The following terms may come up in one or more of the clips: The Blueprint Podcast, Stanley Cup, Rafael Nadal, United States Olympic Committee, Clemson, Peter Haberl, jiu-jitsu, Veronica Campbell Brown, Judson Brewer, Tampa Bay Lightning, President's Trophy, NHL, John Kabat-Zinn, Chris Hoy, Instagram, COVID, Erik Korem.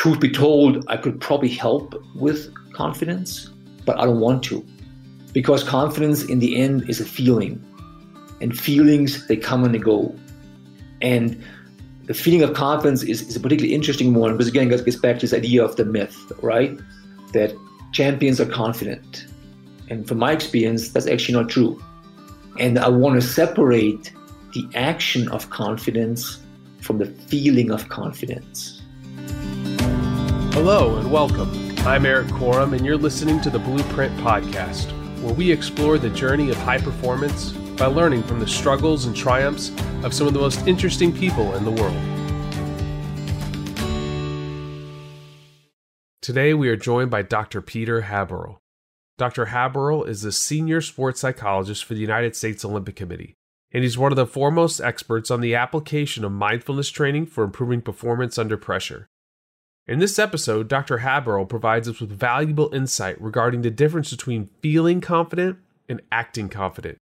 Truth be told, I could probably help with confidence, but I don't want to, because confidence in the end is a feeling, and feelings, they come and they go. And the feeling of confidence is a particularly interesting one, because again, it gets back to this idea of the myth, right? That champions are confident. And from my experience, that's actually not true. And I want to separate the action of confidence from the feeling of confidence. Hello and welcome. I'm Erik Korem, and you're listening to The Blueprint Podcast, where we explore the journey of high performance by learning from the struggles and triumphs of some of the most interesting people in the world. Today, we are joined by Dr. Peter Haberl. Dr. Haberl is the senior sports psychologist for the United States Olympic Committee, and he's one of the foremost experts on the application of mindfulness training for improving performance under pressure. In this episode, Dr. Haberl provides us with valuable insight regarding the difference between feeling confident and acting confident,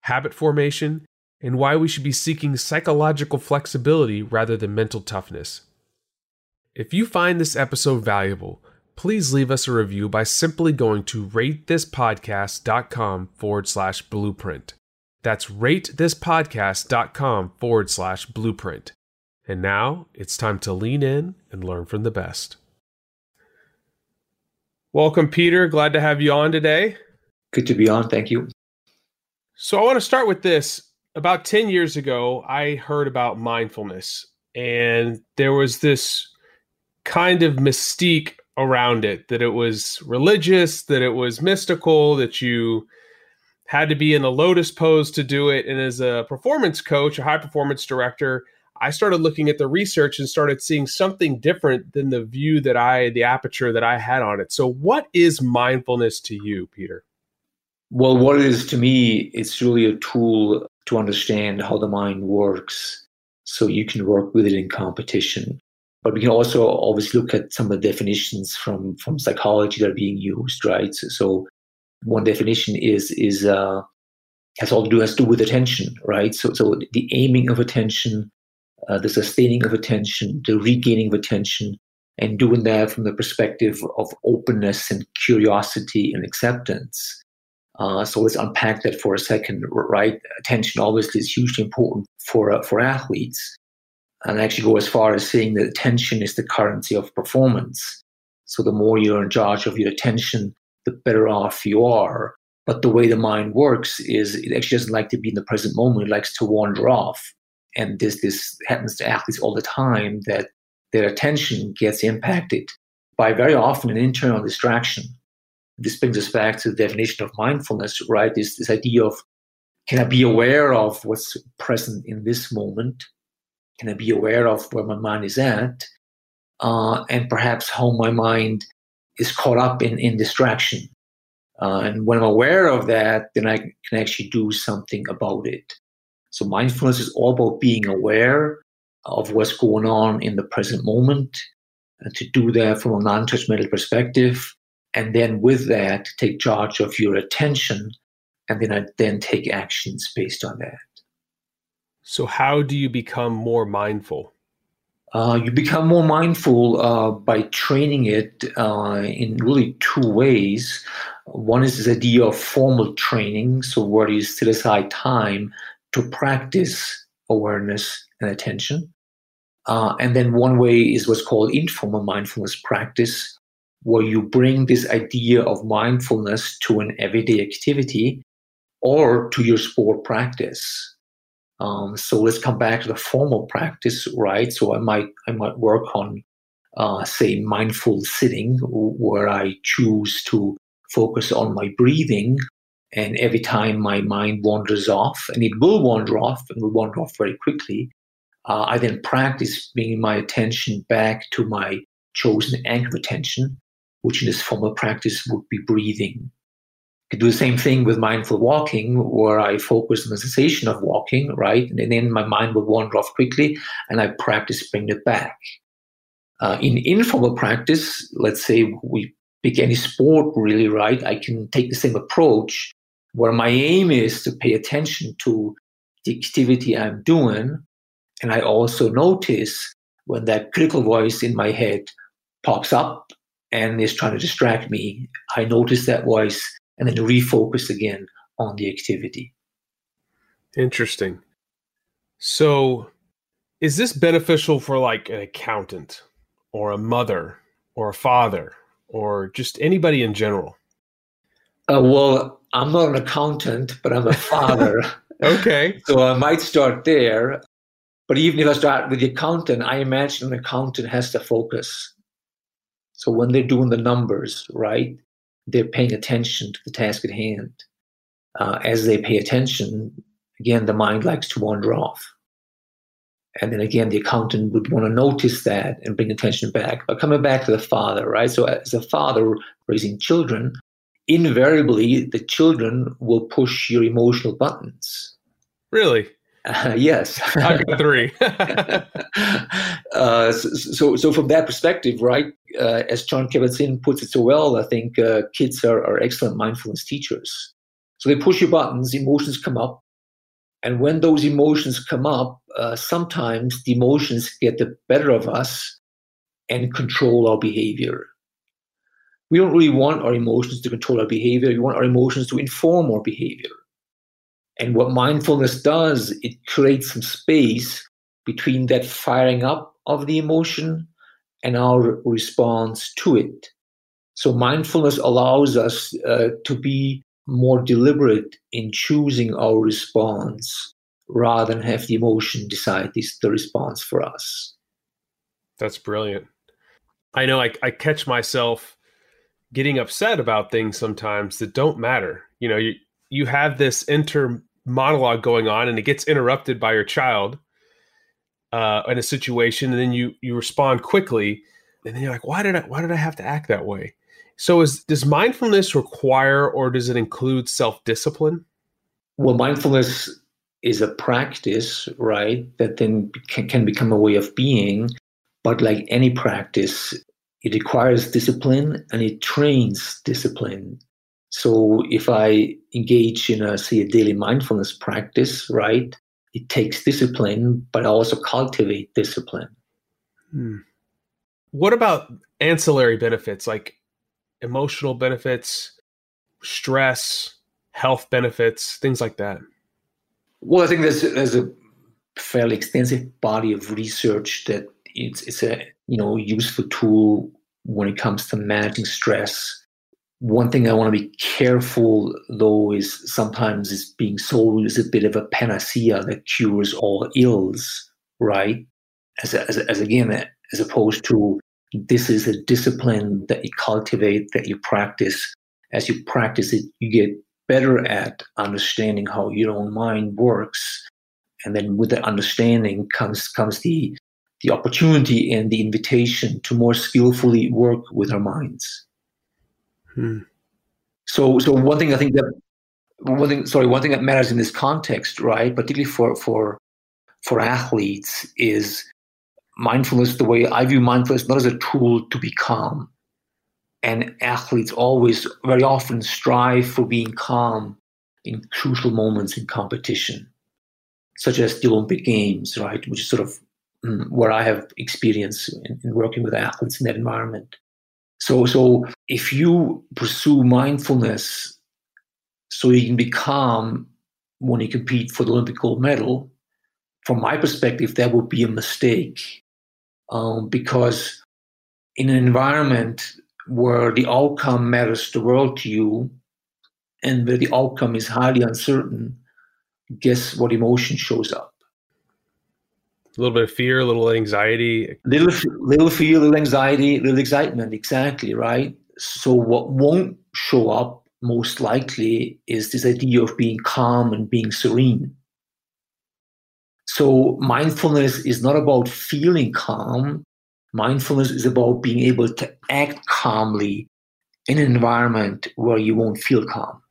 habit formation, and why we should be seeking psychological flexibility rather than mental toughness. If you find this episode valuable, please leave us a review by simply going to ratethispodcast.com/blueprint. That's ratethispodcast.com/blueprint. And now it's time to lean in and learn from the best. Welcome, Peter. Glad to have you on today. Good to be on. Thank you. So I want to start with this. About 10 years ago, I heard about mindfulness, and there was this kind of mystique around it, that it was religious, that it was mystical, that you had to be in a lotus pose to do it. And as a performance coach, a high performance director, I started looking at the research and started seeing something different than the view that the aperture that I had on it. So what is mindfulness to you, Peter? Well, what it is to me, it's really a tool to understand how the mind works so you can work with it in competition. But we can also always look at some of the definitions from psychology that are being used, right? So one definition is has to do with attention, right? So the aiming of attention, the sustaining of attention, the regaining of attention, and doing that from the perspective of openness and curiosity and acceptance. So let's unpack that for a second, right? Attention obviously is hugely important for athletes, and I actually go as far as saying that attention is the currency of performance. So the more you're in charge of your attention, the better off you are. But the way the mind works is it actually doesn't like to be in the present moment. It likes to wander off. And this happens to athletes all the time, that their attention gets impacted by very often an internal distraction. This brings us back to the definition of mindfulness, right? This idea of, can I be aware of what's present in this moment? Can I be aware of where my mind is at? And perhaps how my mind is caught up in distraction. And when I'm aware of that, then I can actually do something about it. So mindfulness is all about being aware of what's going on in the present moment, and to do that from a non-judgmental perspective. And then with that, take charge of your attention, and then take actions based on that. So how do you become more mindful? You become more mindful by training it in really two ways. One is this idea of formal training, so where you set aside time to practice awareness and attention. And then one way is what's called informal mindfulness practice, where you bring this idea of mindfulness to an everyday activity or to your sport practice. So let's come back to the formal practice, right? So I might work on, say, mindful sitting, where I choose to focus on my breathing. And every time my mind wanders off, and it will wander off, and will wander off very quickly, I then practice bringing my attention back to my chosen anchor of attention, which in this formal practice would be breathing. I do the same thing with mindful walking, where I focus on the sensation of walking, right? And then my mind will wander off quickly, and I practice bringing it back. In informal practice, let's say we pick any sport, really, right? I can take the same approach, where my aim is to pay attention to the activity I'm doing, and I also notice when that critical voice in my head pops up and is trying to distract me, I notice that voice and then refocus again on the activity. Interesting. So is this beneficial for like an accountant or a mother or a father or just anybody in general? Well, I'm not an accountant, but I'm a father. Okay. So I might start there. But even if I start with the accountant, I imagine an accountant has to focus. So when they're doing the numbers, right, they're paying attention to the task at hand. As they pay attention, again, the mind likes to wander off. And then again, the accountant would want to notice that and bring attention back. But coming back to the father, right? So as a father raising children, invariably, the children will push your emotional buttons. Really? Yes. I've got three. So from that perspective, right, as John Kabat-Zinn puts it so well, I think kids are excellent mindfulness teachers. So they push your buttons, emotions come up. And when those emotions come up, sometimes the emotions get the better of us and control our behavior. We don't really want our emotions to control our behavior. We want our emotions to inform our behavior. And what mindfulness does, it creates some space between that firing up of the emotion and our response to it. So mindfulness allows us to be more deliberate in choosing our response rather than have the emotion decide the response for us. That's brilliant. I know I catch myself getting upset about things sometimes that don't matter. You know, you have this inner monologue going on and it gets interrupted by your child in a situation. And then you respond quickly and then you're like, why did I have to act that way? So does mindfulness require, or does it include self-discipline? Well, mindfulness is a practice, right? That then can become a way of being, but like any practice, it requires discipline and it trains discipline. So if I engage in a daily mindfulness practice, right, it takes discipline, but I also cultivate discipline. What about ancillary benefits like emotional benefits, stress, health benefits, things like that? Well, I think there's a fairly extensive body of research that it's a useful tool when it comes to managing stress. One thing I want to be careful, though, is sometimes it's being sold as a bit of a panacea that cures all ills, right? As opposed to this is a discipline that you cultivate, that you practice. As you practice it, you get better at understanding how your own mind works. And then with that understanding comes the opportunity and the invitation to more skillfully work with our minds. So one thing that matters in this context, right, particularly for athletes, is mindfulness. The way I view mindfulness, not as a tool to be calm, and athletes always very often strive for being calm in crucial moments in competition, such as the Olympic Games, right, which is sort of where I have experience in working with athletes in that environment. So if you pursue mindfulness so you can be calm when you compete for the Olympic gold medal, from my perspective, that would be a mistake, because in an environment where the outcome matters the world to you and where the outcome is highly uncertain, guess what emotion shows up? A little bit of fear, a little anxiety. Little fear, little anxiety, little excitement. Exactly, right? So what won't show up most likely is this idea of being calm and being serene. So mindfulness is not about feeling calm. Mindfulness is about being able to act calmly in an environment where you won't feel calm.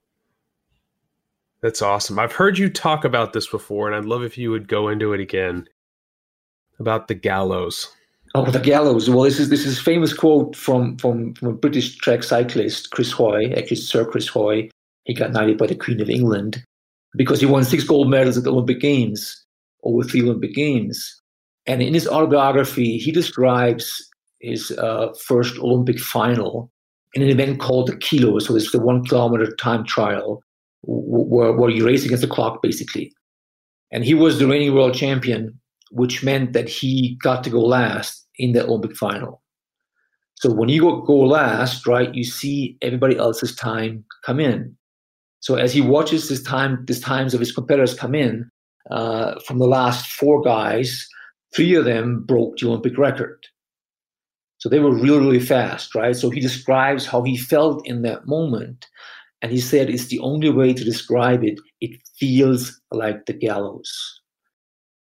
That's awesome. I've heard you talk about this before, and I'd love if you would go into it again. About the gallows. Oh, the gallows. Well, this is a famous quote from a British track cyclist, Chris Hoy, actually Sir Chris Hoy. He got knighted by the Queen of England because he won 6 gold medals at the Olympic Games, over 3 Olympic Games. And in his autobiography, he describes his first Olympic final in an event called the Kilo. So it's the 1 kilometer time trial where you race against the clock, basically. And he was the reigning world champion, which meant that he got to go last in the Olympic final. So when you go last, right, you see everybody else's time come in. So as he watches the times of his competitors come in, from the last four guys, three of them broke the Olympic record. So they were really, really fast, right? So he describes how he felt in that moment. And he said, it's the only way to describe it. It feels like the gallows.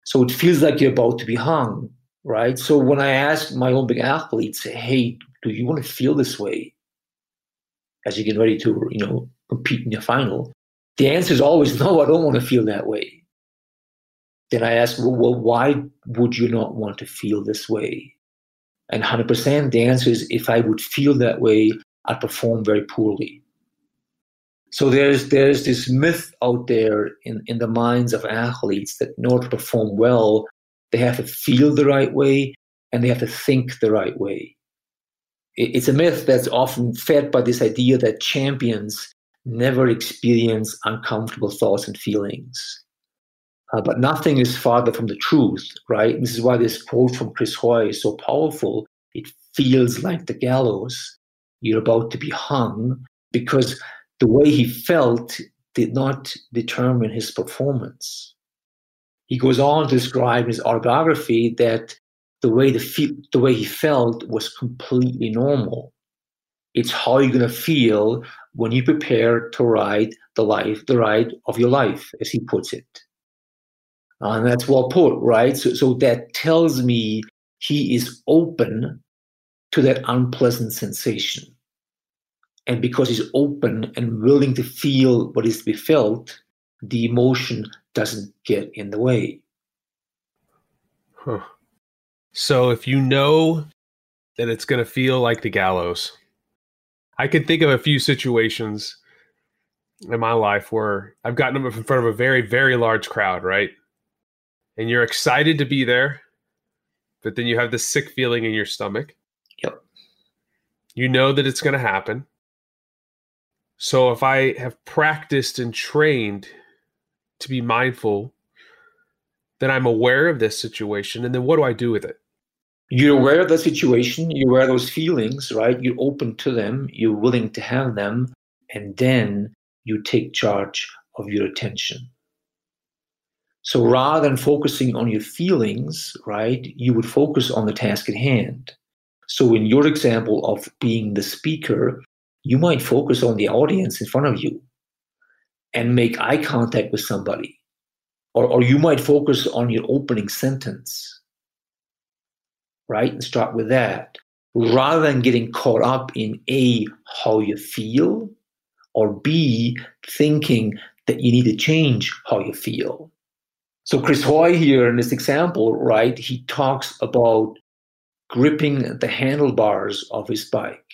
So it feels like you're about to be hung, right? So when I asked my Olympic athletes, hey, do you want to feel this way as you get ready to, compete in your final? The answer is always, no, I don't want to feel that way. Then I asked, well, why would you not want to feel this way? And 100% the answer is, if I would feel that way, I'd perform very poorly. So there's this myth out there in the minds of athletes that in order to perform well, they have to feel the right way and they have to think the right way. It's a myth that's often fed by this idea that champions never experience uncomfortable thoughts and feelings. But nothing is farther from the truth, right? This is why this quote from Chris Hoy is so powerful. It feels like the gallows. You're about to be hung, because the way he felt did not determine his performance. He goes on to describe in his autobiography that the way he felt was completely normal. It's how you're going to feel when you prepare to ride the ride of your life, as he puts it. And that's well put, right? So that tells me he is open to that unpleasant sensation. And because he's open and willing to feel what is to be felt, the emotion doesn't get in the way. Huh. So if you know that it's going to feel like the gallows, I could think of a few situations in my life where I've gotten up in front of a very, very large crowd, right? And you're excited to be there, but then you have this sick feeling in your stomach. Yep. You know that it's going to happen. So if I have practiced and trained to be mindful, then I'm aware of this situation. And then what do I do with it? You're aware of the situation. You're aware of those feelings, right? You're open to them. You're willing to have them. And then you take charge of your attention. So rather than focusing on your feelings, right, you would focus on the task at hand. So in your example of being the speaker, you might focus on the audience in front of you and make eye contact with somebody. Or you might focus on your opening sentence, right, and start with that. Rather than getting caught up in A, how you feel, or B, thinking that you need to change how you feel. So Chris Hoy here in this example, right, he talks about gripping the handlebars of his bike.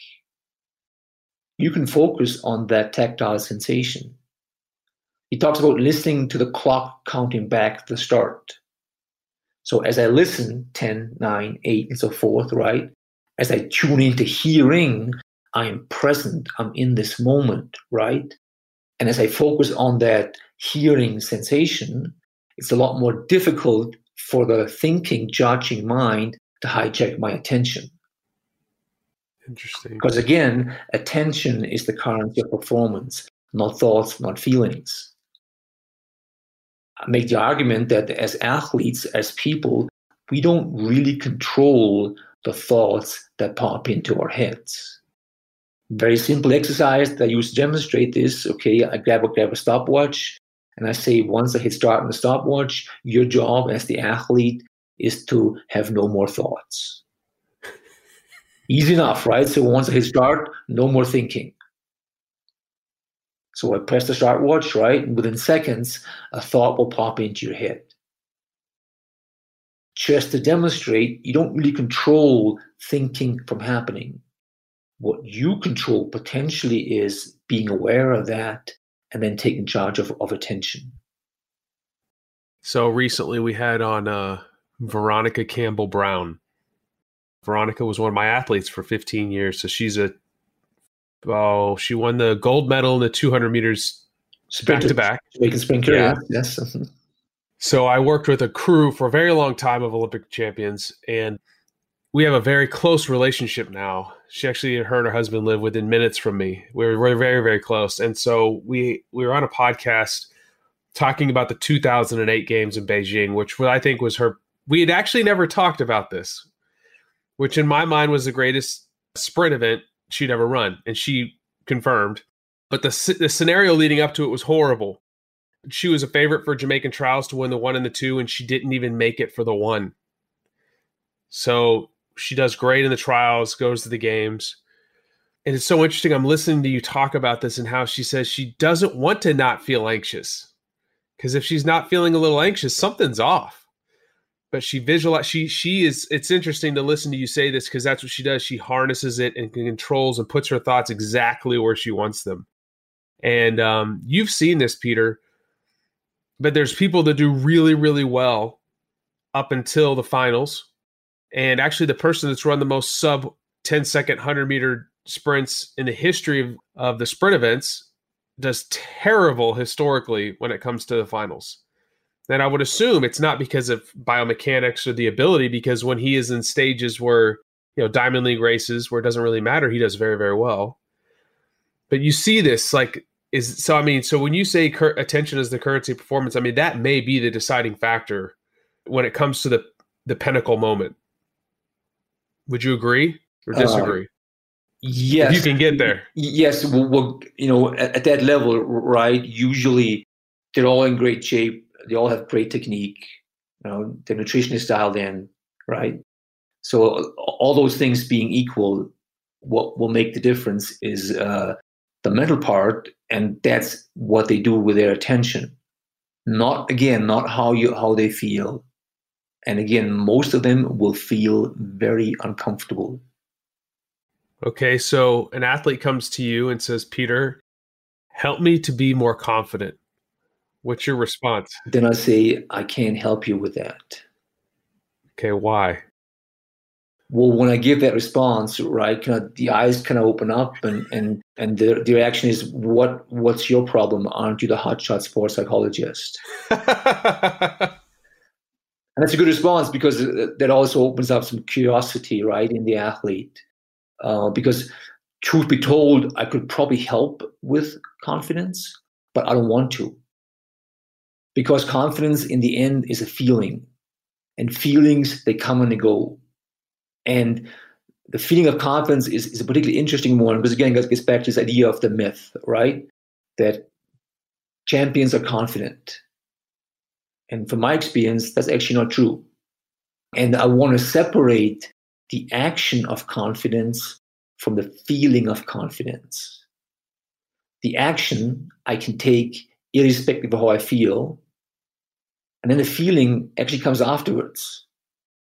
You can focus on that tactile sensation. He talks about listening to the clock counting back the start. So as I listen, 10, 9, 8, and so forth, right, as I tune into hearing, I am present, I'm in this moment, right? And as I focus on that hearing sensation, it's a lot more difficult for the thinking, judging mind to hijack my attention. Interesting. Because again, attention is the currency of performance, not thoughts, not feelings. I make the argument that as athletes, as people, we don't really control the thoughts that pop into our heads. Very simple exercise that I use to demonstrate this. Okay, I grab a stopwatch. And I say, once I hit start on the stopwatch, your job as the athlete is to have no more thoughts. Easy enough, right? So once I hit start, no more thinking. So I press the start watch, right? And within seconds, a thought will pop into your head. Just to demonstrate, you don't really control thinking from happening. What you control potentially is being aware of that, and then taking charge of attention. So recently we had on Veronica Campbell Brown Veronica was one of my athletes for 15 years. So she's she won the gold medal in the 200 meters back-to-back. Jamaican sprinter, yeah. Yes. So I worked with a crew for a very long time of Olympic champions, and we have a very close relationship now. She actually, her and her husband live within minutes from me. We're very, very close. And so we were on a podcast talking about the 2008 games in Beijing, which I think was her. We had actually never talked about this, which in my mind was the greatest sprint event she'd ever run. And she confirmed. But the scenario leading up to it was horrible. She was a favorite for Jamaican trials to win the 1 and the 2, and she didn't even make it for the 1. So she does great in the trials, goes to the games. And it's so interesting. I'm listening to you talk about this and how she says she doesn't want to not feel anxious. Because if she's not feeling a little anxious, something's off. But she visualizes, she is, it's interesting to listen to you say this because that's what she does. She harnesses it and controls and puts her thoughts exactly where she wants them. And you've seen this, Peter, but there's people that do really, really well up until the finals. And actually the person that's run the most sub 10-second 100-meter sprints in the history of the sprint events does terrible historically when it comes to the finals. And I would assume it's not because of biomechanics or the ability, because when he is in stages where, you know, Diamond League races where it doesn't really matter, he does very, very well. But you see this, like, so when you say attention is the currency of performance, I mean, that may be the deciding factor when it comes to the pinnacle moment. Would you agree or disagree? Yes. If you can get there. Yes. Well, you know, at that level, right, usually they're all in great shape. They all have great technique. You know, their nutrition is dialed in, right? So all those things being equal, what will make the difference is the mental part, and that's what they do with their attention. Not how they feel. And again, most of them will feel very uncomfortable. Okay, so an athlete comes to you and says, Peter, help me to be more confident. What's your response? Then I say, I can't help you with that. Okay, why? Well, when I give that response, right, the eyes kind of open up and the reaction is, what's your problem? Aren't you the hotshot sports psychologist? And that's a good response because that also opens up some curiosity, right, in the athlete. Because truth be told, I could probably help with confidence, but I don't want to. Because confidence in the end is a feeling. And feelings, they come and they go. And the feeling of confidence is a particularly interesting one because, again, it gets back to this idea of the myth, right, that champions are confident. And from my experience, that's actually not true. And I want to separate the action of confidence from the feeling of confidence. The action I can take irrespective of how I feel. And then the feeling actually comes afterwards.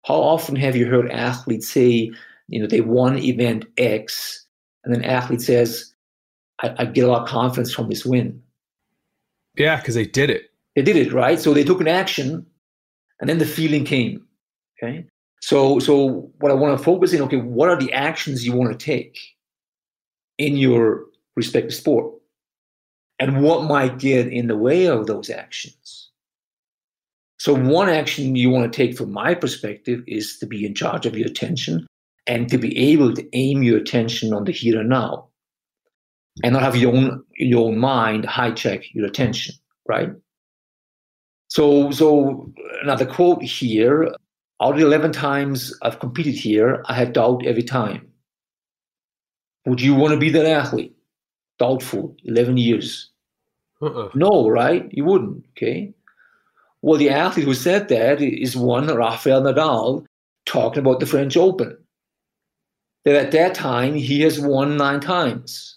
How often have you heard athletes say, you know, they won event X, and then athlete says, I get a lot of confidence from this win. Yeah, because they did it. They did it, right? So they took an action, and then the feeling came, okay? So what I want to focus in, okay, what are the actions you want to take in your respective sport? And what might get in the way of those actions? So one action you want to take from my perspective is to be in charge of your attention and to be able to aim your attention on the here and now and not have your own mind hijack your attention, right? So another quote here, out of the 11 times I've competed here, I had doubt every time. Would you want to be that athlete? Doubtful, 11 years. No, right? You wouldn't, okay? Well, the athlete who said that is one, Rafael Nadal, talking about the French Open. That at that time, he has won 9 times.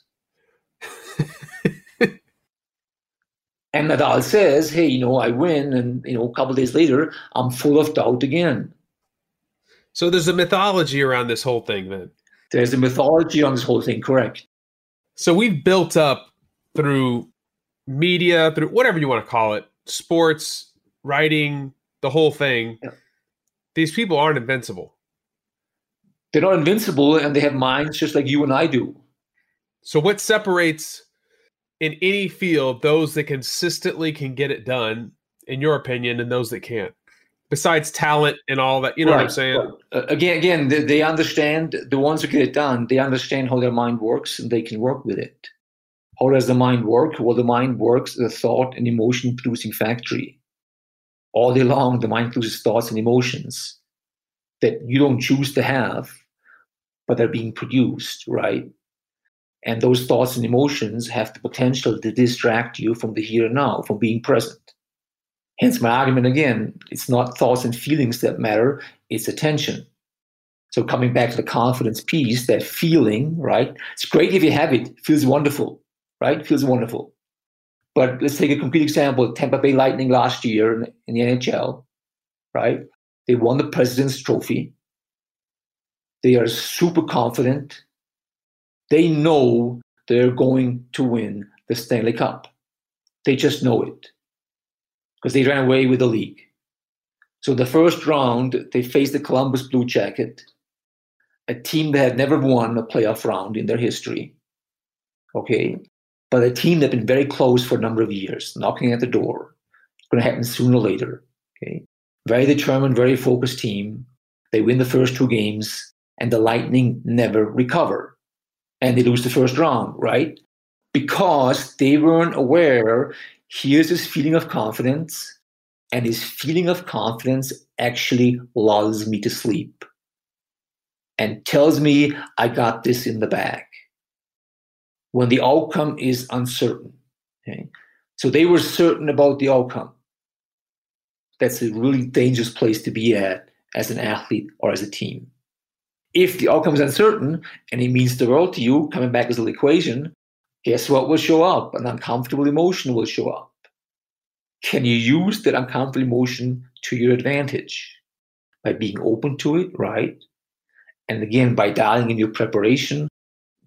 And Nadal says, hey, you know, I win. And, you know, a couple of days later, I'm full of doubt again. So there's a mythology around this whole thing then. There's a mythology on this whole thing, correct. So we've built up through media, through whatever you want to call it, sports, writing, the whole thing. Yeah. These people aren't invincible. They're not invincible, and they have minds just like you and I do. So what separates in any field those that consistently can get it done, in your opinion, and those that can't? Besides talent and all that, you know what I'm saying? Right. Again, they understand, the ones who get it done, they understand how their mind works and they can work with it. How does the mind work? Well, the mind works as a thought and emotion-producing factory. All day long, the mind produces thoughts and emotions that you don't choose to have, but they're being produced, right? And those thoughts and emotions have the potential to distract you from the here and now, from being present. Hence my argument again, it's not thoughts and feelings that matter, it's attention. So coming back to the confidence piece, that feeling, right? It's great if you have it, feels wonderful, right? Feels wonderful. But let's take a complete example, Tampa Bay Lightning last year in the NHL, right? They won the President's Trophy. They are super confident. They know they're going to win the Stanley Cup. They just know it. Because they ran away with the league. So the first round, they faced the Columbus Blue Jackets, a team that had never won a playoff round in their history, okay? But a team that had been very close for a number of years, knocking at the door. It's going to happen sooner or later, okay? Very determined, very focused team. They win the first two games, and the Lightning never recover. And they lose the first round, right? Because they weren't aware. Here's this feeling of confidence, and this feeling of confidence actually lulls me to sleep and tells me I got this in the bag when the outcome is uncertain. Okay? So they were certain about the outcome. That's a really dangerous place to be at as an athlete or as a team. If the outcome is uncertain and it means the world to you, coming back as an equation, guess what will show up? An uncomfortable emotion will show up. Can you use that uncomfortable emotion to your advantage? By being open to it, right? And again, by dialing in your preparation,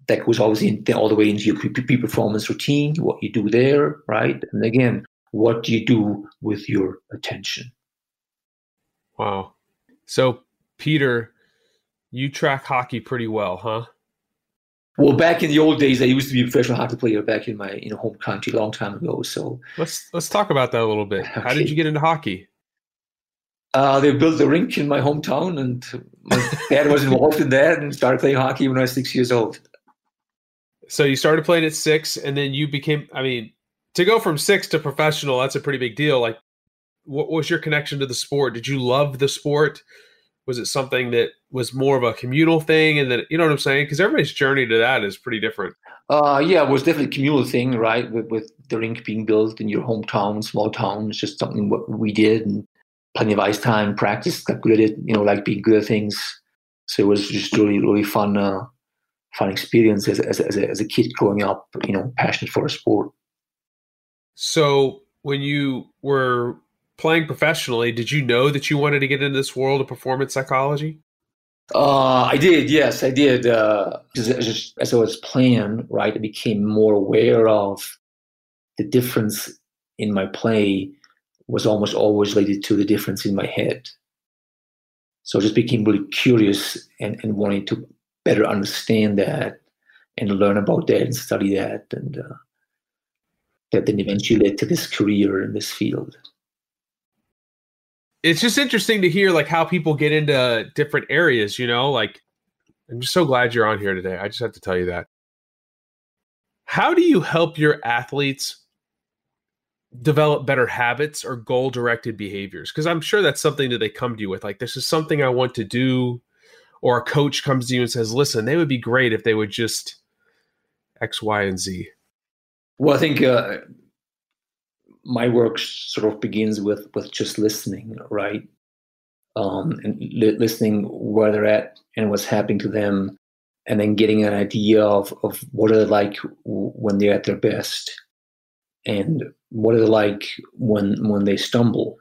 that goes obviously all the way into your pre-performance routine, what you do there, right? And again, what you do with your attention. Wow. So, Peter, you track hockey pretty well, huh? Well, back in the old days, I used to be a professional hockey player back in my home country a long time ago. So let's talk about that a little bit. Okay. How did you get into hockey? They built a rink in my hometown, and my dad was involved in that and started playing hockey when I was 6 years old. So you started playing at six, and then you became, I mean, to go from six to professional, that's a pretty big deal. Like, what was your connection to the sport? Did you love the sport? Was it something that was more of a communal thing? And that, you know what I'm saying? Because everybody's journey to that is pretty different. Yeah, it was definitely a communal thing, right? With the rink being built in your hometown, small town, it's just something what we did, and plenty of ice time, practice, got good at it, like being good at things. So it was just really, really fun, fun experience as a kid growing up, passionate for a sport. So when you were playing professionally, did you know that you wanted to get into this world of performance psychology? I did. Yes, I did. As I was playing, right, I became more aware of the difference in my play was almost always related to the difference in my head. So I just became really curious and wanting to better understand that and learn about that and study that. And that then eventually led to this career in this field. It's just interesting to hear like how people get into different areas, like I'm just so glad you're on here today. I just have to tell you that. How do you help your athletes develop better habits or goal-directed behaviors? Because I'm sure that's something that they come to you with. Like, this is something I want to do. Or a coach comes to you and says, listen, they would be great if they would just X, Y, and Z. Well, I think my work sort of begins with just listening, right? And listening where they're at and what's happening to them, and then getting an idea of what are they like when they're at their best, and what are they like when they stumble.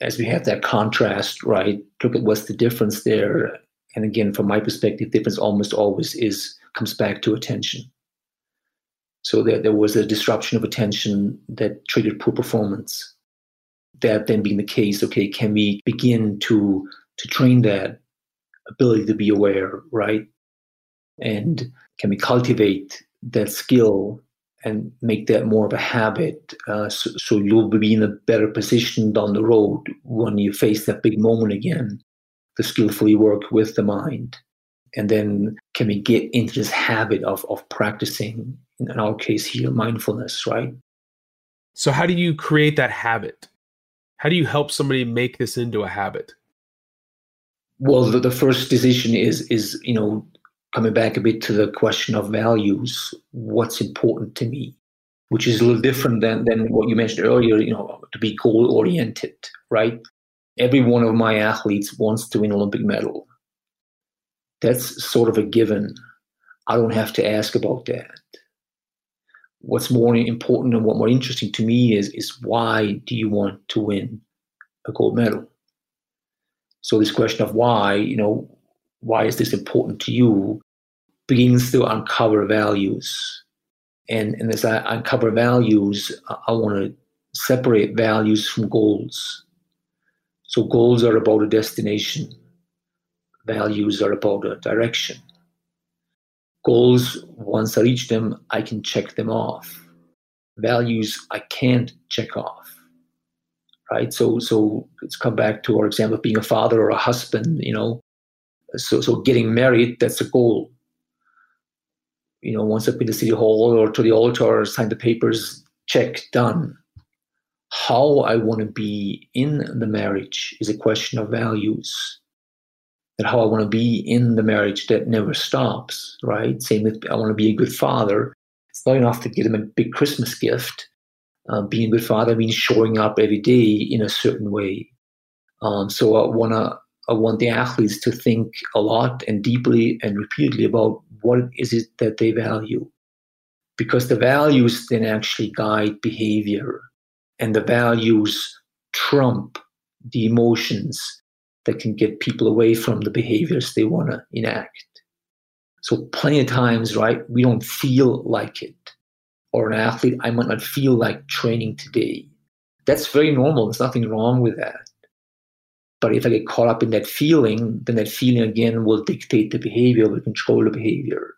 As we have that contrast, right? Look at what's the difference there. And again, from my perspective, difference almost always comes back to attention. So there was a disruption of attention that triggered poor performance. That then being the case, okay, can we begin to train that ability to be aware, right? And can we cultivate that skill and make that more of a habit? So you'll be in a better position down the road when you face that big moment again, to skillfully work with the mind. And then can we get into this habit of practicing, in our case here, mindfulness, right? So how do you create that habit? How do you help somebody make this into a habit? Well, the first decision is, you know, coming back a bit to the question of values, what's important to me, which is a little different than what you mentioned earlier, you know, to be goal-oriented, right? Every one of my athletes wants to win an Olympic medal. That's sort of a given. I don't have to ask about that. What's more important and what more interesting to me is why do you want to win a gold medal? So this question of why, you know, why is this important to you, begins to uncover values. And as I uncover values, I want to separate values from goals. So goals are about a destination. Values are about a direction. Goals, once I reach them, I can check them off. Values, I can't check off, right? So let's come back to our example of being a father or a husband, you know. So getting married, that's a goal. You know, once I've been to City Hall or to the altar, sign the papers, check, done. How I want to be in the marriage is a question of values. And how I want to be in the marriage, that never stops, right? Same with I want to be a good father. It's not enough to give them a big Christmas gift. Being a good father means showing up every day in a certain way. So I want the athletes to think a lot and deeply and repeatedly about what is it that they value, because the values then actually guide behavior, and the values trump the emotions that can get people away from the behaviors they want to enact. So plenty of times, right, we don't feel like it. Or an athlete, I might not feel like training today. That's very normal. There's nothing wrong with that. But if I get caught up in that feeling, then that feeling again will dictate the behavior, will control the behavior.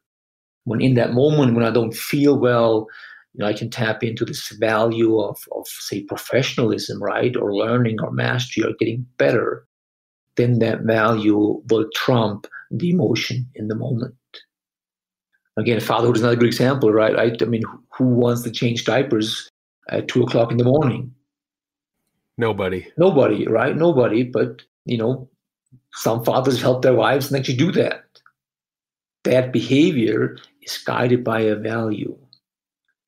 When in that moment, when I don't feel well, you know, I can tap into this value of say, professionalism, right? Or learning or mastery or getting better. Then that value will trump the emotion in the moment. Again, fatherhood is another good example, right? I mean, who wants to change diapers at 2:00 in the morning? Nobody, right? Nobody. But, you know, some fathers help their wives and actually do that. That behavior is guided by a value.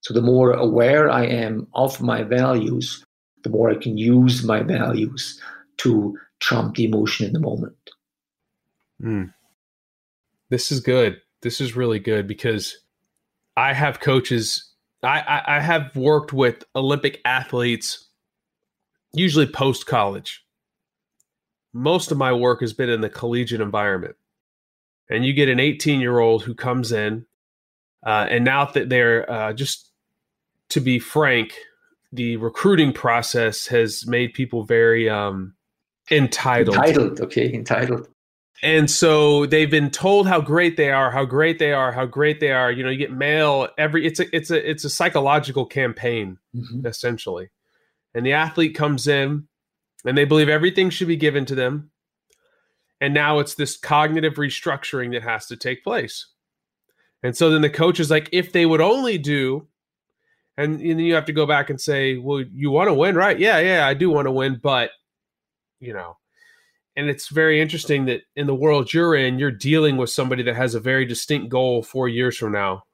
So the more aware I am of my values, the more I can use my values to trump the emotion in the moment. This is good. This is really good, because I have coaches. I have worked with Olympic athletes, usually post-college. Most of my work has been in the collegiate environment. And you get an 18-year-old who comes in, and now that they're, just to be frank, the recruiting process has made people very entitled. And so they've been told how great they are. You know, you get mail every, it's a psychological campaign, essentially. And the athlete comes in and they believe everything should be given to them. And now it's this cognitive restructuring that has to take place. And so then the coach is like, if they would only do, and then you have to go back and say, well, you want to win, right? Yeah, I do want to win, but, you know. And it's very interesting that in the world you're in, you're dealing with somebody that has a very distinct goal 4 years from now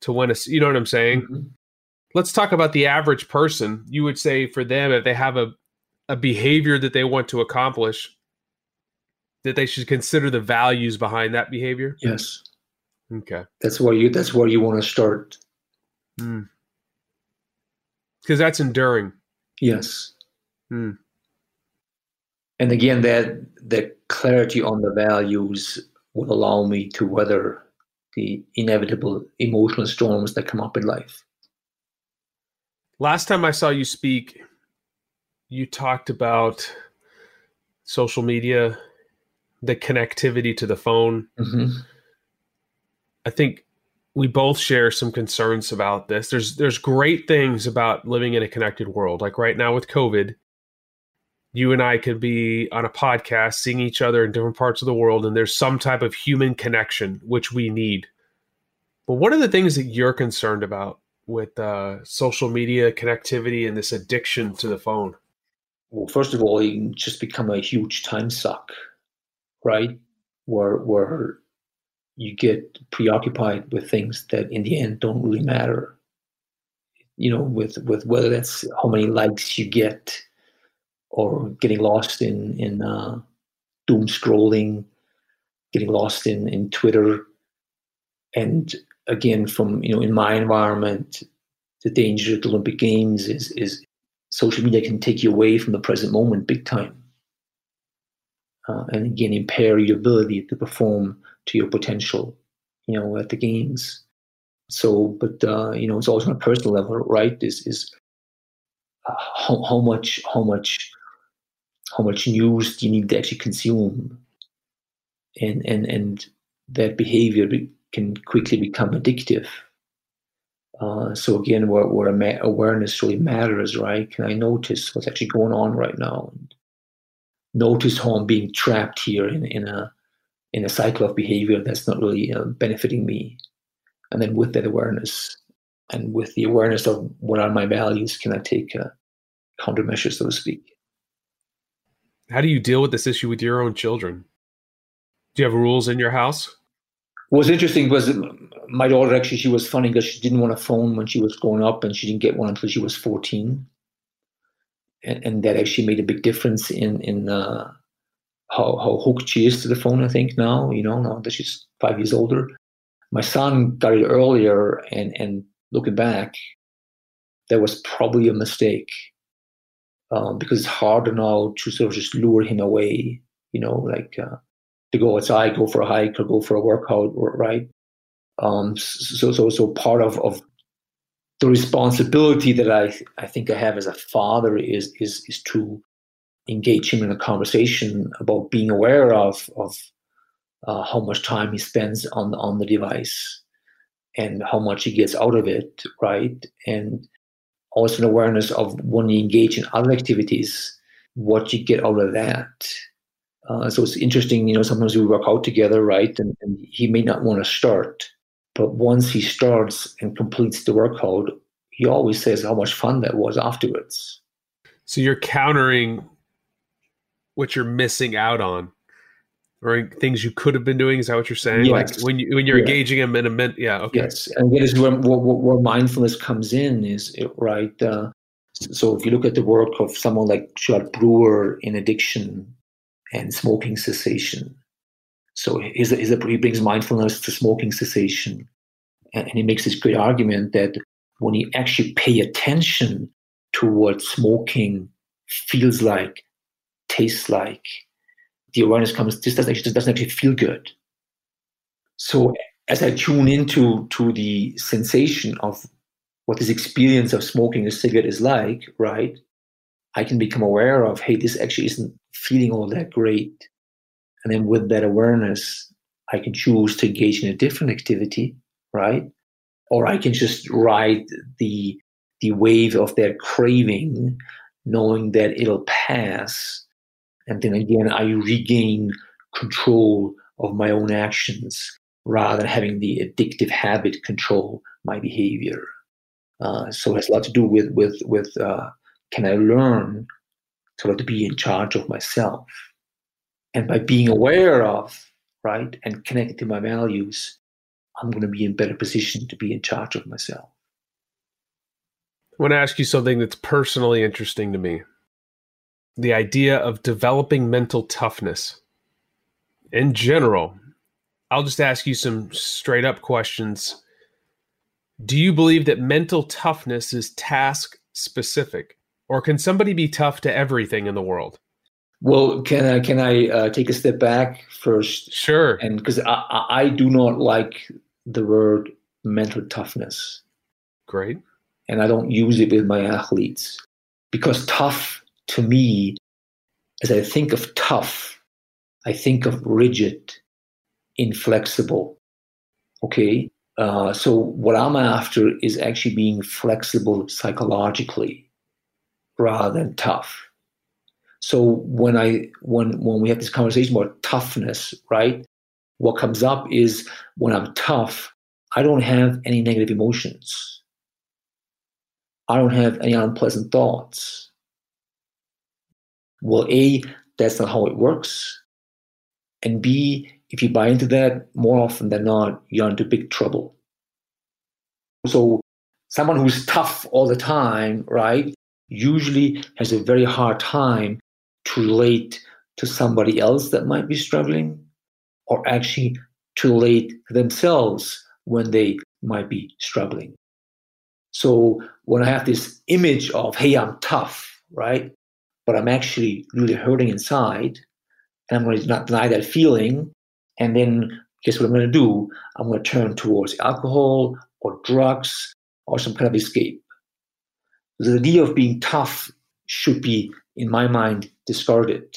to win a, you know what I'm saying? Mm-hmm. Let's talk about the average person. You would say for them, if they have a behavior that they want to accomplish, that they should consider the values behind that behavior? Yes. Okay. That's where you want to start. Because that's enduring. Yes. And again, that clarity on the values will allow me to weather the inevitable emotional storms that come up in life. Last time I saw you speak, you talked about social media the connectivity to the phone. Mm-hmm. I think we both share some concerns about this. There's great things about living in a connected world. Like right now with COVID, you and I could be on a podcast, seeing each other in different parts of the world, and there's some type of human connection, which we need. But what are the things that you're concerned about with social media connectivity and this addiction to the phone? Well, first of all, you can just become a huge time suck, right? Where you get preoccupied with things that in the end don't really matter. You know, with whether that's how many likes you get, or getting lost in doom scrolling, getting lost in Twitter. And again, from, you know, in my environment, the danger at the Olympic Games is social media can take you away from the present moment big time. And again, impair your ability to perform to your potential, you know, at the Games. So, but, you know, it's always on a personal level, right? How much news do you need to actually consume? And that behavior can quickly become addictive. So again, where awareness really matters, right? Can I notice what's actually going on right now? Notice how I'm being trapped here in a cycle of behavior that's not really benefiting me. And then with that awareness, and with the awareness of what are my values, can I take countermeasures, so to speak? How do you deal with this issue with your own children? Do you have rules in your house? What's interesting was my daughter, actually, she was funny because she didn't want a phone when she was growing up, and she didn't get one until she was 14. And that actually made a big difference in how hooked she is to the phone, I think, now, you know, now that she's 5 years older. My son got it earlier, and looking back, that was probably a mistake, because it's harder now to sort of just lure him away, you know, like to go outside, go for a hike, or go for a workout, right? So part of the responsibility that I think I have as a father is to engage him in a conversation about being aware of how much time he spends on the device, and how much he gets out of it, right? And also an awareness of when you engage in other activities, what you get out of that. So it's interesting, you know, sometimes we work out together, right? And he may not want to start, but once he starts and completes the workout, he always says how much fun that was afterwards. So you're countering what you're missing out on, or things you could have been doing. Is that what you're saying? Yes. Like when you're engaging them in a minute. Yeah. Okay. Yes. And that is where mindfulness comes in, is it, right? So if you look at the work of someone like Judson Brewer in addiction and smoking cessation. So he brings mindfulness to smoking cessation. And he makes this great argument that when you actually pay attention to what smoking feels like, tastes like, the awareness comes, this doesn't actually feel good. So as I tune into the sensation of what this experience of smoking a cigarette is like, right, I can become aware of, hey, this actually isn't feeling all that great. And then with that awareness, I can choose to engage in a different activity, right? Or I can just ride the wave of that craving, knowing that it'll pass. And then again, I regain control of my own actions rather than having the addictive habit control my behavior. So it has a lot to do with can I learn sort of to be in charge of myself? And by being aware of, right, and connected to my values, I'm going to be in better position to be in charge of myself. I want to ask you something that's personally interesting to me. The idea of developing mental toughness in general. I'll just ask you some straight up questions. Do you believe that mental toughness is task specific, or can somebody be tough to everything in the world? Well, can I take a step back first? Sure. And because I do not like the word mental toughness. Great. And I don't use it with my athletes, because tough, to me, as I think of tough, I think of rigid, inflexible. Okay. So what I'm after is actually being flexible psychologically rather than tough. So when we have this conversation about toughness, right? What comes up is when I'm tough, I don't have any negative emotions. I don't have any unpleasant thoughts. Well, A, that's not how it works. And B, if you buy into that, more often than not, you're into big trouble. So someone who's tough all the time, right, usually has a very hard time to relate to somebody else that might be struggling, or actually to relate to themselves when they might be struggling. So when I have this image of, hey, I'm tough, right, but I'm actually really hurting inside, and I'm going to not deny that feeling, and then guess what I'm going to do? I'm going to turn towards alcohol or drugs or some kind of escape. The idea of being tough should be, in my mind, discarded.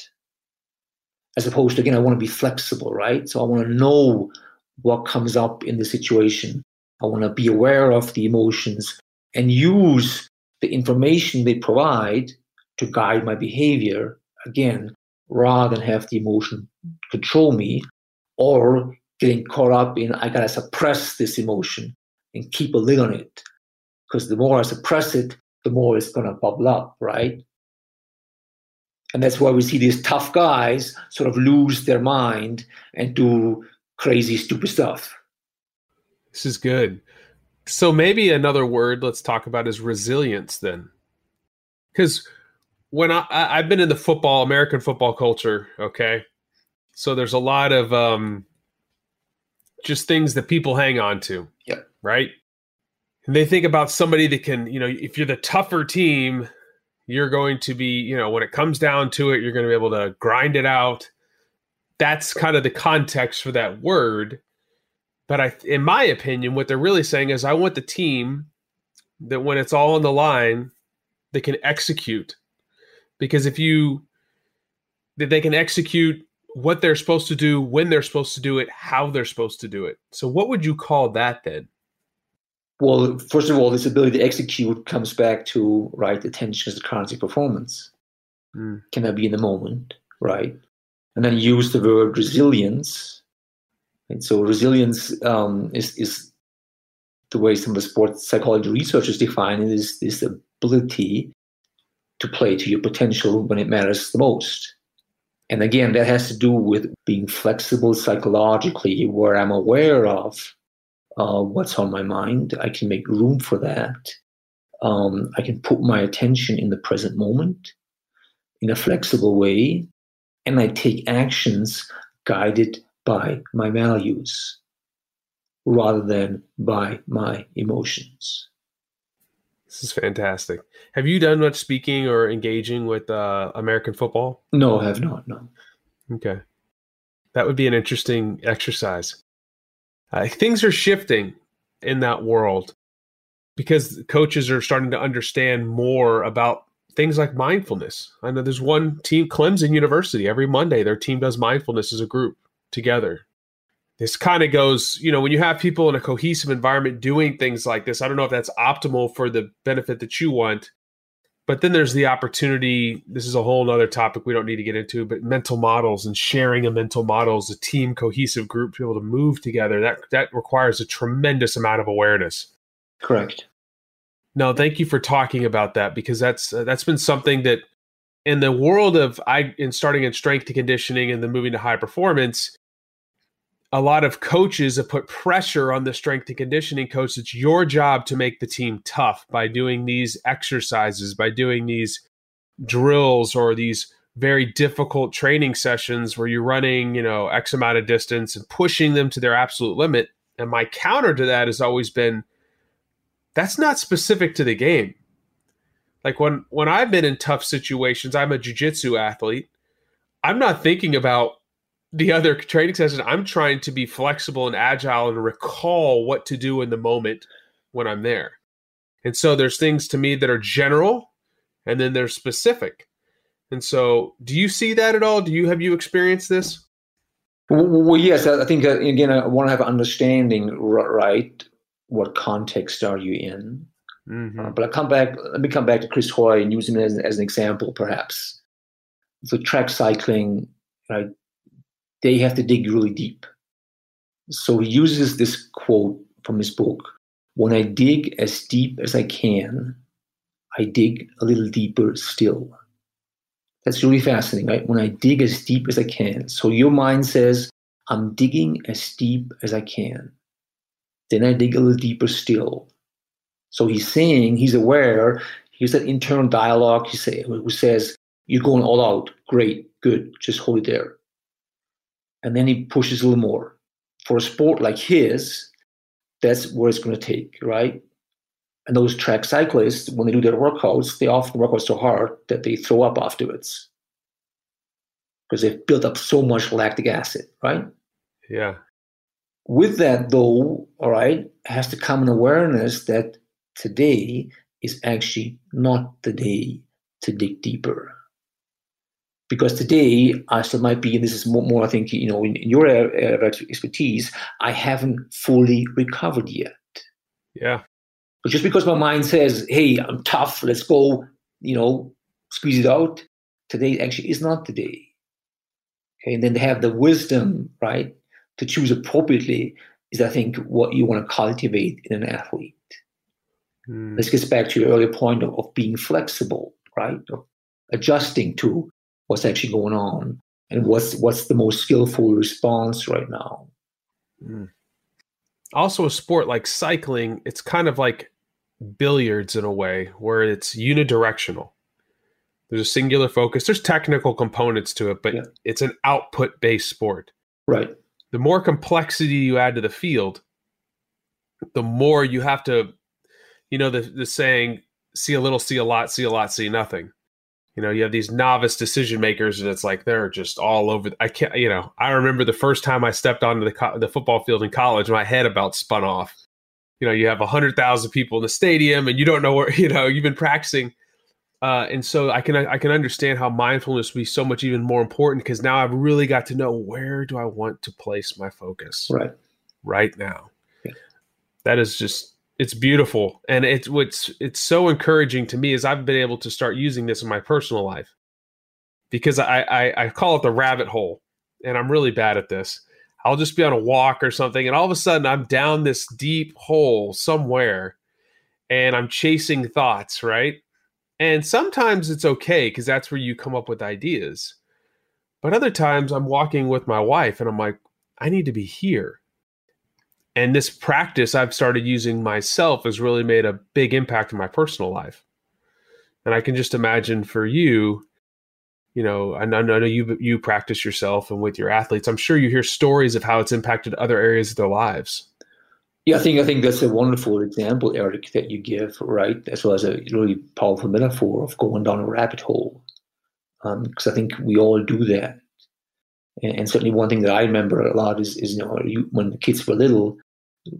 As opposed to, again, I want to be flexible, right? So I want to know what comes up in the situation. I want to be aware of the emotions and use the information they provide to guide my behavior, again, rather than have the emotion control me or getting caught up in, I got to suppress this emotion and keep a lid on it. Because the more I suppress it, the more it's going to bubble up, right? And that's why we see these tough guys sort of lose their mind and do crazy, stupid stuff. This is good. So maybe another word let's talk about is resilience then. Because when I've been in the American football culture, okay? So there's a lot of just things that people hang on to, yeah, right? And they think about somebody that can, you know, if you're the tougher team, you're going to be, you know, when it comes down to it, you're going to be able to grind it out. That's kind of the context for that word. But in my opinion, what they're really saying is I want the team that when it's all on the line, they can execute. Because they can execute what they're supposed to do, when they're supposed to do it, how they're supposed to do it. So what would you call that then? Well, first of all, this ability to execute comes back to, right, attention as the currency of performance. Can I be in the moment, right? And then use the word resilience. And so resilience is the way some of the sports psychology researchers define it, is this ability to play to your potential when it matters the most. And again, that has to do with being flexible psychologically, where I'm aware of what's on my mind. I can make room for that. I can put my attention in the present moment in a flexible way, and I take actions guided by my values rather than by my emotions. This is fantastic. Have you done much speaking or engaging with American football? No, I have not, no. Okay. That would be an interesting exercise. Things are shifting in that world because coaches are starting to understand more about things like mindfulness. I know there's one team, Clemson University, every Monday, their team does mindfulness as a group together. This kind of goes, you know, when you have people in a cohesive environment doing things like this, I don't know if that's optimal for the benefit that you want, but then there's the opportunity. This is a whole other topic we don't need to get into, but mental models and sharing of mental models, a team, cohesive group, to be able to move together, that requires a tremendous amount of awareness. Correct. No, thank you for talking about that, because that's been something that in the world of in starting in strength and conditioning and then moving to high performance, a lot of coaches have put pressure on the strength and conditioning coach. It's your job to make the team tough by doing these exercises, by doing these drills or these very difficult training sessions where you're running, you know, X amount of distance and pushing them to their absolute limit. And my counter to that has always been, that's not specific to the game. Like when I've been in tough situations, I'm a jiu-jitsu athlete. I'm not thinking about the other training session, I'm trying to be flexible and agile and recall what to do in the moment when I'm there. And so there's things to me that are general and then they're specific. And so do you see that at all? Have you experienced this? Well, yes, I think, again, I want to have an understanding, right? What context are you in? Mm-hmm. But let me come back to Chris Hoy and use him as an example, perhaps. So track cycling, right? They have to dig really deep. So he uses this quote from his book, "When I dig as deep as I can, I dig a little deeper still." That's really fascinating, right? When I dig as deep as I can. So your mind says, I'm digging as deep as I can. Then I dig a little deeper still. So he's saying, he's aware, he's that internal dialogue who says, you're going all out. Great, good, just hold it there. And then he pushes a little more. For a sport like his, that's where it's going to take, right? And those track cyclists, when they do their workouts, they often work out so hard that they throw up afterwards because they've built up so much lactic acid, right? Yeah. With that, though, all right, has to come an awareness that today is actually not the day to dig deeper. Because today, I still might be, and this is more I think, you know, in your area of expertise, I haven't fully recovered yet. Yeah. But just because my mind says, hey, I'm tough, let's go, you know, squeeze it out, today actually is not the day. Okay, and then to have the wisdom, right, to choose appropriately is, I think, what you want to cultivate in an athlete. Mm. This gets back to your earlier point of being flexible, right, of adjusting to what's actually going on and what's the most skillful response right now. Mm. Also, a sport like cycling, it's kind of like billiards in a way where it's unidirectional. There's a singular focus. There's technical components to it, but yeah, it's an output-based sport. Right. The more complexity you add to the field, the more you have to, you know, the saying, see a little, see a lot, see nothing. You know, you have these novice decision makers, and it's like they're just all over. I can't, you know, I remember the first time I stepped onto the football field in college, my head about spun off. You know, you have 100,000 people in the stadium, and you don't know where, you know, you've been practicing. And so I can understand how mindfulness would be so much even more important because now I've really got to know where do I want to place my focus right now. Yeah. That is just, it's beautiful. And it's so encouraging to me is I've been able to start using this in my personal life because I call it the rabbit hole, and I'm really bad at this. I'll just be on a walk or something, and all of a sudden I'm down this deep hole somewhere and I'm chasing thoughts, right? And sometimes it's okay because that's where you come up with ideas. But other times I'm walking with my wife and I'm like, I need to be here. And this practice I've started using myself has really made a big impact in my personal life. And I can just imagine for you, you know, and I know you practice yourself and with your athletes, I'm sure you hear stories of how it's impacted other areas of their lives. Yeah, I think that's a wonderful example, Eric, that you give, right? As well as a really powerful metaphor of going down a rabbit hole. Because I think we all do that. And certainly one thing that I remember a lot is you know, when the kids were little,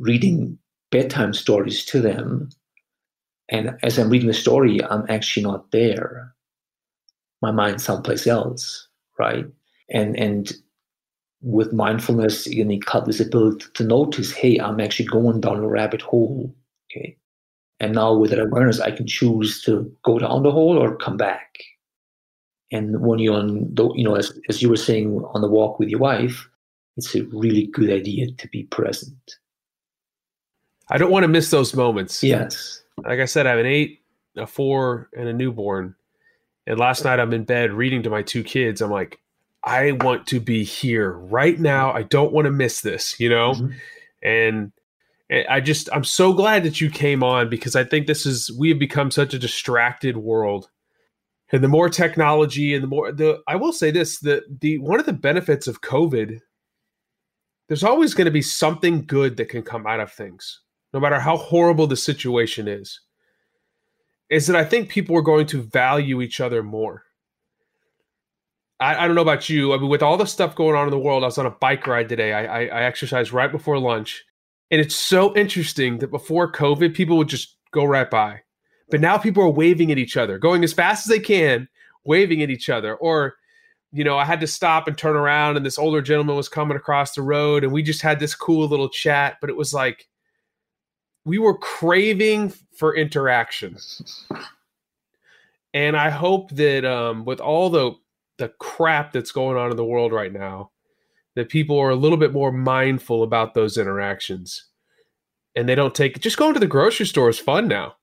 reading bedtime stories to them. And as I'm reading the story, I'm actually not there. My mind's someplace else, right? And with mindfulness, you need this ability to notice, hey, I'm actually going down a rabbit hole, okay? And now with that awareness, I can choose to go down the hole or come back. And when you're on, you know, as you were saying, on the walk with your wife, it's a really good idea to be present. I don't want to miss those moments. Yes. Like I said, I have an 8, a 4, and a newborn. And last night I'm in bed reading to my 2 kids. I'm like, I want to be here right now. I don't want to miss this, you know? Mm-hmm. And I'm so glad that you came on because I think we have become such a distracted world. And the more technology and I will say this, the one of the benefits of COVID, there's always going to be something good that can come out of things, no matter how horrible the situation is that I think people are going to value each other more. I don't know about you. I mean, with all the stuff going on in the world, I was on a bike ride today. I exercised right before lunch. And it's so interesting that before COVID, people would just go right by. But now people are waving at each other, going as fast as they can, waving at each other, or you know, I had to stop and turn around, and this older gentleman was coming across the road, and we just had this cool little chat. But it was like we were craving for interaction. And I hope that with all the crap that's going on in the world right now, that people are a little bit more mindful about those interactions, and they don't take, just going to the grocery store is fun now.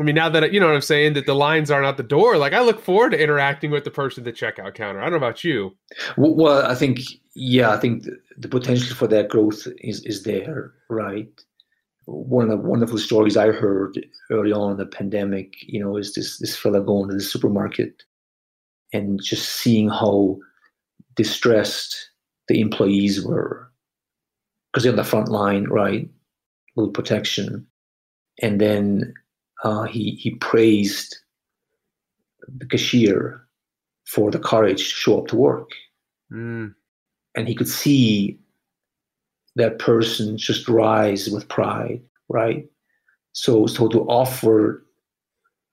I mean, now that, you know what I'm saying, that the lines aren't out the door, like I look forward to interacting with the person at the checkout counter. I don't know about you. Well, I think, yeah, I think the potential for that growth is there, right? One of the wonderful stories I heard early on in the pandemic, you know, is this fella going to the supermarket and just seeing how distressed the employees were because they're on the front line, right? With protection. And then he praised the cashier for the courage to show up to work. Mm. And he could see that person just rise with pride, right? So to offer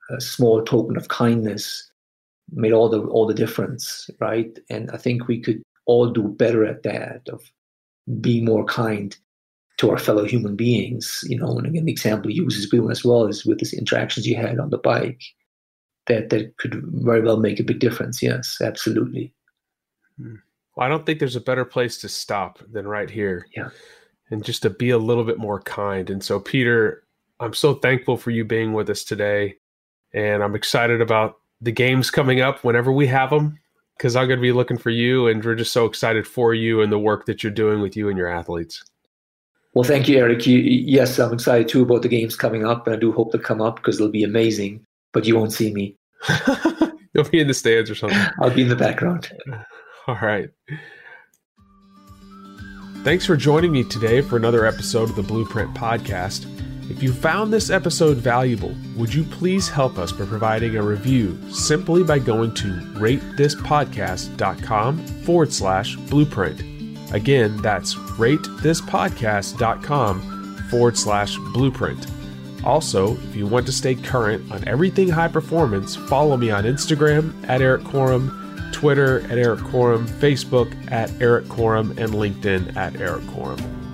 a small token of kindness made all the difference, right? And I think we could all do better at that, of being more kind to our fellow human beings, you know. And again, the example you use is good one as well, is with these interactions you had on the bike, that could very well make a big difference. Yes, absolutely. Well, I don't think there's a better place to stop than right here. Yeah. And just to be a little bit more kind. And so, Peter, I'm so thankful for you being with us today. And I'm excited about the games coming up whenever we have them, because I'm going to be looking for you, and we're just so excited for you and the work that you're doing with you and your athletes. Well, thank you, Eric. Yes, I'm excited too about the games coming up, and I do hope they'll come up because they'll be amazing, but you won't see me. You'll be in the stands or something. I'll be in the background. All right. Thanks for joining me today for another episode of the Blueprint Podcast. If you found this episode valuable, would you please help us by providing a review simply by going to ratethispodcast.com/blueprint. Again, that's ratethispodcast.com/blueprint. Also, if you want to stay current on everything high performance, follow me on Instagram at Erik Korem, Twitter at Erik Korem, Facebook at Erik Korem, and LinkedIn at Erik Korem.